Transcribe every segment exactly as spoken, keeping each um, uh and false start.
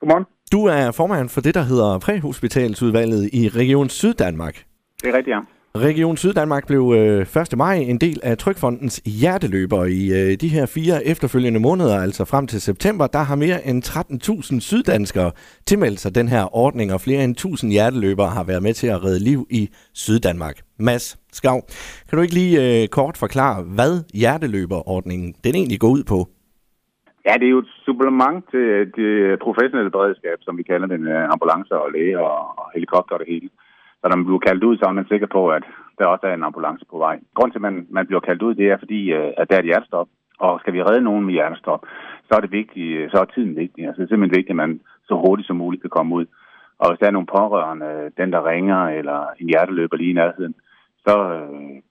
Godmorgen. Du er formand for det, der hedder Præhospitalsudvalget i Region Syddanmark. Det er rigtigt, ja. Region Syddanmark blev første maj en del af Trygfondens Hjerteløber. I de her fire efterfølgende måneder, altså frem til september, der har mere end tretten tusind syddanskere tilmeldt sig den her ordning, og flere end tusind hjerteløbere har været med til at redde liv i Syddanmark. Mads Skov, kan du ikke lige kort forklare, hvad hjerteløberordningen den egentlig går ud på? Ja, det er jo et supplement til det professionelle beredskab, som vi kalder den, ambulancer og læger og helikopter og det hele. Så når man bliver kaldt ud, så er man sikker på, at der også er en ambulance på vej. Grunden til, at man, man bliver kaldt ud, det er fordi, at der er et hjertestop. Og skal vi redde nogen med hjertestop, så er det vigtigt, så er tiden vigtig. Altså, det er simpelthen vigtigt, at man så hurtigt som muligt kan komme ud. Og hvis der er nogle pårørende, den der ringer, eller en hjerteløber lige i nærheden, så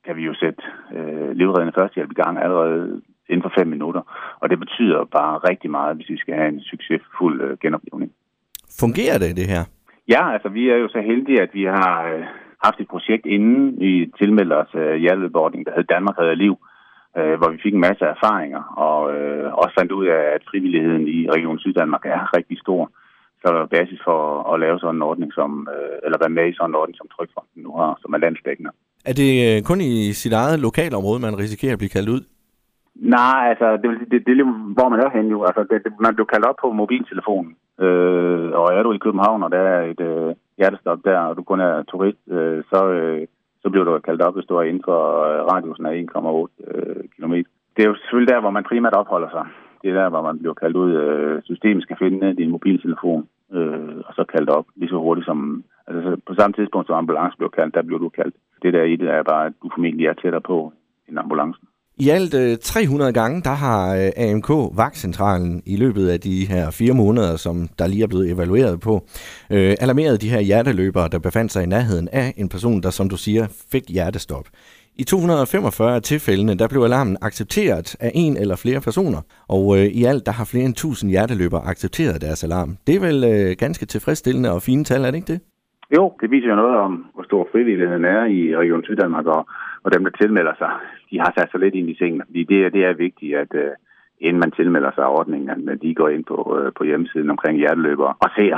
kan vi jo sætte øh, livreddende førstehjælp i gang allerede inden for fem minutter. Og det betyder bare rigtig meget, hvis vi skal have en succesfuld øh, genoplevning. Fungerer det, det her? Ja, altså vi er jo så heldige, at vi har øh, haft et projekt inden vi tilmeldte os øh, hjerteløberordningen, der hed Danmark Redder Liv, øh, hvor vi fik en masse erfaringer, og øh, også fandt ud af, at frivilligheden i Region Syddanmark er rigtig stor. Så der er basis for at lave sådan en ordning, som, øh, eller være med i sådan en ordning, som Trygfonden nu har, som er landsdækkende. Er det kun i sit eget lokalområde, man risikerer at blive kaldt ud? Nej, altså det, det, det er lige, hvor man er henne jo. Altså, det, det, man bliver kaldt op på mobiltelefonen. Øh, og er du i København, og der er et øh, hjertestop der, og du kun er turist, øh, så, øh, så bliver du kaldt op, hvis du er inden for radiusen af en komma otte øh, kilometer. Det er jo selvfølgelig der, hvor man primært opholder sig. Det er der, hvor man bliver kaldt ud. Øh, systemet skal finde din mobiltelefon, øh, og så kaldt op lige så hurtigt som... Altså på samme tidspunkt, som ambulance bliver kaldt, der bliver du kaldt. Det der i det er bare, at du formentlig er tættere på en ambulance. I alt tre hundrede gange, der har A M K Vagtcentralen i løbet af de her fire måneder, som der lige er blevet evalueret på, øh, alarmeret de her hjerteløbere, der befandt sig i nærheden af en person, der, som du siger, fik hjertestop. I to hundrede og femogfyrre tilfældene, der blev alarmen accepteret af en eller flere personer, og øh, i alt, der har flere end tusind hjerteløbere accepteret deres alarm. Det er vel øh, ganske tilfredsstillende og fine tal, er det ikke det? Jo, det viser jo noget om, hvor stor frivilligheden er i Region Syddanmark, og, og dem, der tilmelder sig, de har sat sig lidt ind i tingene. Fordi det, det er vigtigt, at uh, inden man tilmelder sig ordningen, at de går ind på, uh, på hjemmesiden omkring hjerteløbere og ser,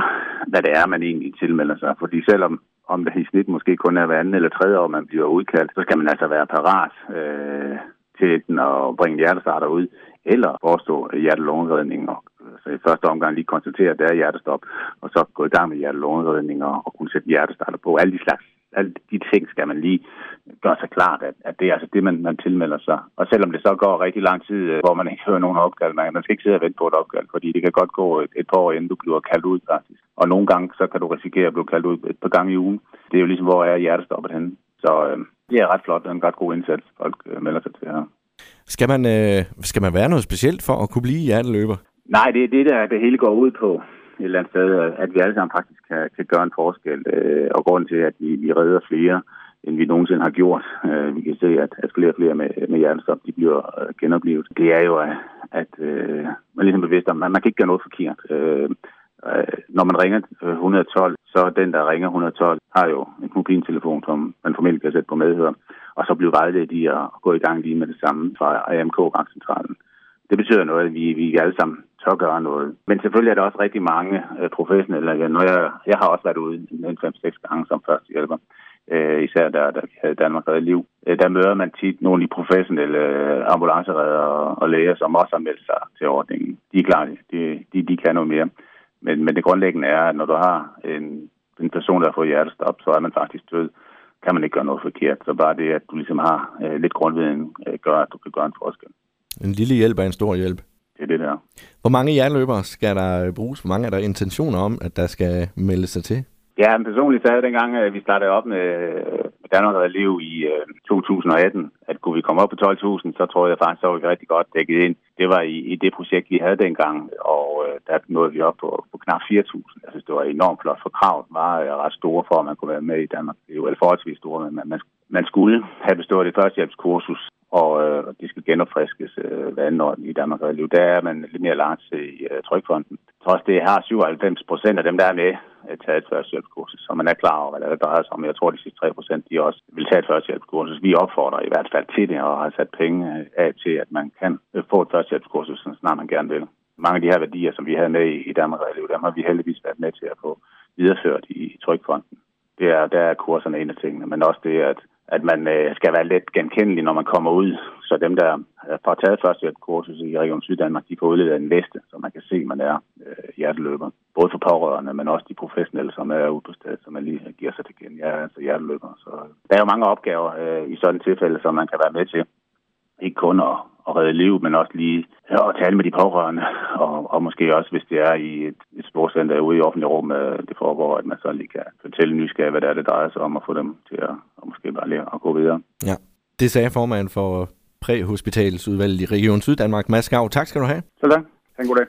hvad det er, man egentlig tilmelder sig. Fordi selvom om det i snit måske kun er hver anden eller tredje år, man bliver udkaldt, så skal man altså være parat uh, til den og bringe hjertestarter ud, eller forestå hjertelungeredning og så i første omgang lige konstatere, at der er hjertestop, og så gå i gang med hjertelungeredning og, og kunne sætte hjertestarter på. Alle de slags, alle de ting skal man lige gøre sig klart, at, at det er altså det, man, man tilmelder sig. Og selvom det så går rigtig lang tid, hvor man ikke hører nogen opkald, man, man skal ikke sidde og vente på et opkald, fordi det kan godt gå et, et par år, inden du bliver kaldt ud faktisk. Og nogle gange, så kan du risikere at blive kaldt ud et par gange i ugen. Det er jo ligesom, hvor er hjertestoppet henne. Så øh, det er ret flot, og en ret god indsats, folk øh, melder sig til her. Skal man, øh, skal man være noget specielt for at kunne blive hjerteløber? Nej, det er det, der det hele går ud på et eller andet sted, at vi alle sammen faktisk kan, kan gøre en forskel, øh, og grunden til, at vi, vi redder flere, end vi nogensinde har gjort. Øh, vi kan se, at, at flere og flere med, med hjertestop, de bliver øh, genoplevet. Det er jo, at, at øh, man er ligesom bevidst om, at man kan ikke gøre noget forkert. Øh, øh, når man ringer et et to, så den, der ringer et et to, har jo en mobiltelefon, som man formentlig kan sætte på medhører, og så bliver vejledt i at gå i gang lige med det samme fra A M K Vagtcentralen. Det betyder noget, at vi, vi alle sammen tør gøre noget. Men selvfølgelig er der også rigtig mange øh, professionelle. Jeg, jeg, jeg har også været ude fem seks gange som førstehjælper, øh, især der, der vi havde Danmark Redder Liv. Øh, der møder man tit nogle af de professionelle øh, ambulancereddere og, og læger, som også har meldt sig til ordningen. De er klar, de, de, de kan noget mere. Men, men det grundlæggende er, at når du har en, en person, der har fået hjertestop, så er man faktisk død. Kan man ikke gøre noget forkert. Så bare det, at du ligesom har øh, lidt grundviden, øh, gør, at du kan gøre en forskel. En lille hjælp er en stor hjælp. Det er det der. Hvor mange hjerteløbere skal der bruges? Hvor mange er der intentioner om, at der skal melde sig til? Ja, men personligt sagde jeg dengang, vi startede op med Danmark Redder Liv i to tusind og atten, at kunne vi komme op på tolv tusind, så tror jeg faktisk, så var vi rigtig godt dækket ind. Det var i, i det projekt, vi havde dengang, og der nåede vi op på, på knap fire tusind. Jeg synes, det var enormt flot, for kravet var ret store for, at man kunne være med i Danmark. Det er jo forholdsvis store, men man, man skulle have bestået et førstehjælpskursus, og øh, det skal genopfriskes øh, hver anden år i Danmark Redder Liv. Der er man lidt mere large i øh, Trygfonden. Trods det har syvoghalvfems procent af dem, der er med, taget et førstehjælpskursus, så man er klar over, hvad der drejer sig om. Jeg tror, de sidste tre procent, de også vil tage et førstehjælpskursus. Vi opfordrer i hvert fald til det, og har sat penge af til, at man kan få et førstehjælpskursus, så snart man gerne vil. mange af de her værdier, som vi havde med i Danmark Redder Liv, dem har vi heldigvis været med til at få videreført i TrygFonden. Det er, der er kurserne en af tingene, men også det, at, at man skal være let genkendelig, når man kommer ud. Så dem, der får taget førstehjælpskursus i Region Syddanmark, de får udledet en liste, så man kan se, at man er øh, hjerteløber. Både for pårørende, men også de professionelle, som er ude på stedet, som man lige giver sig til igen. Jeg er altså hjerteløber. Så der er jo mange opgaver øh, i sådan et tilfælde, som man kan være med til. Ikke kun at, at redde liv, men også lige at tale med de pårørende. Og, og måske også, hvis det er i et, et sportscenter ude i offentlig rum, det foregår, at man så lige kan fortælle nysgerrige, hvad det er, det drejer sig om, og få dem til at og måske bare lære at gå videre. Ja, det sagde formanden for Præhospitalsudvalget i Region Syddanmark, Mads Skov. Tak skal du have. Sådan. Ha' en god dag.